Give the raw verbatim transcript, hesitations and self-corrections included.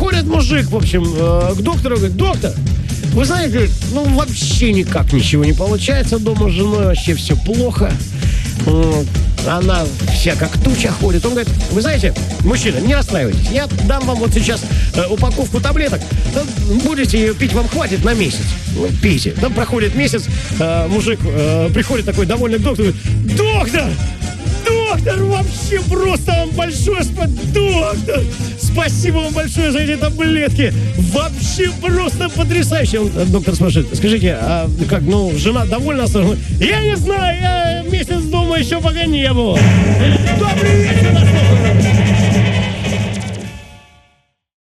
приходит мужик, в общем, к доктору и говорит: доктор, вы знаете, говорит, ну вообще никак ничего не получается дома с женой, вообще все плохо. Она вся как туча ходит. Он говорит: вы знаете, мужчина, не расстраивайтесь, я дам вам вот сейчас э, упаковку таблеток, да, будете ее пить, вам хватит на месяц. Ну, пейте. Там проходит месяц, э, мужик э, приходит такой довольный к доктору, говорит: доктор, доктор, вообще просто вам большое спасибо, доктор, спасибо вам большое за эти таблетки, вообще просто потрясающе. Он, доктор, спрашивает: скажите, а как, ну, жена довольна? Я не знаю, я месяц дома еще пока не был. Добрый вечер, доктор.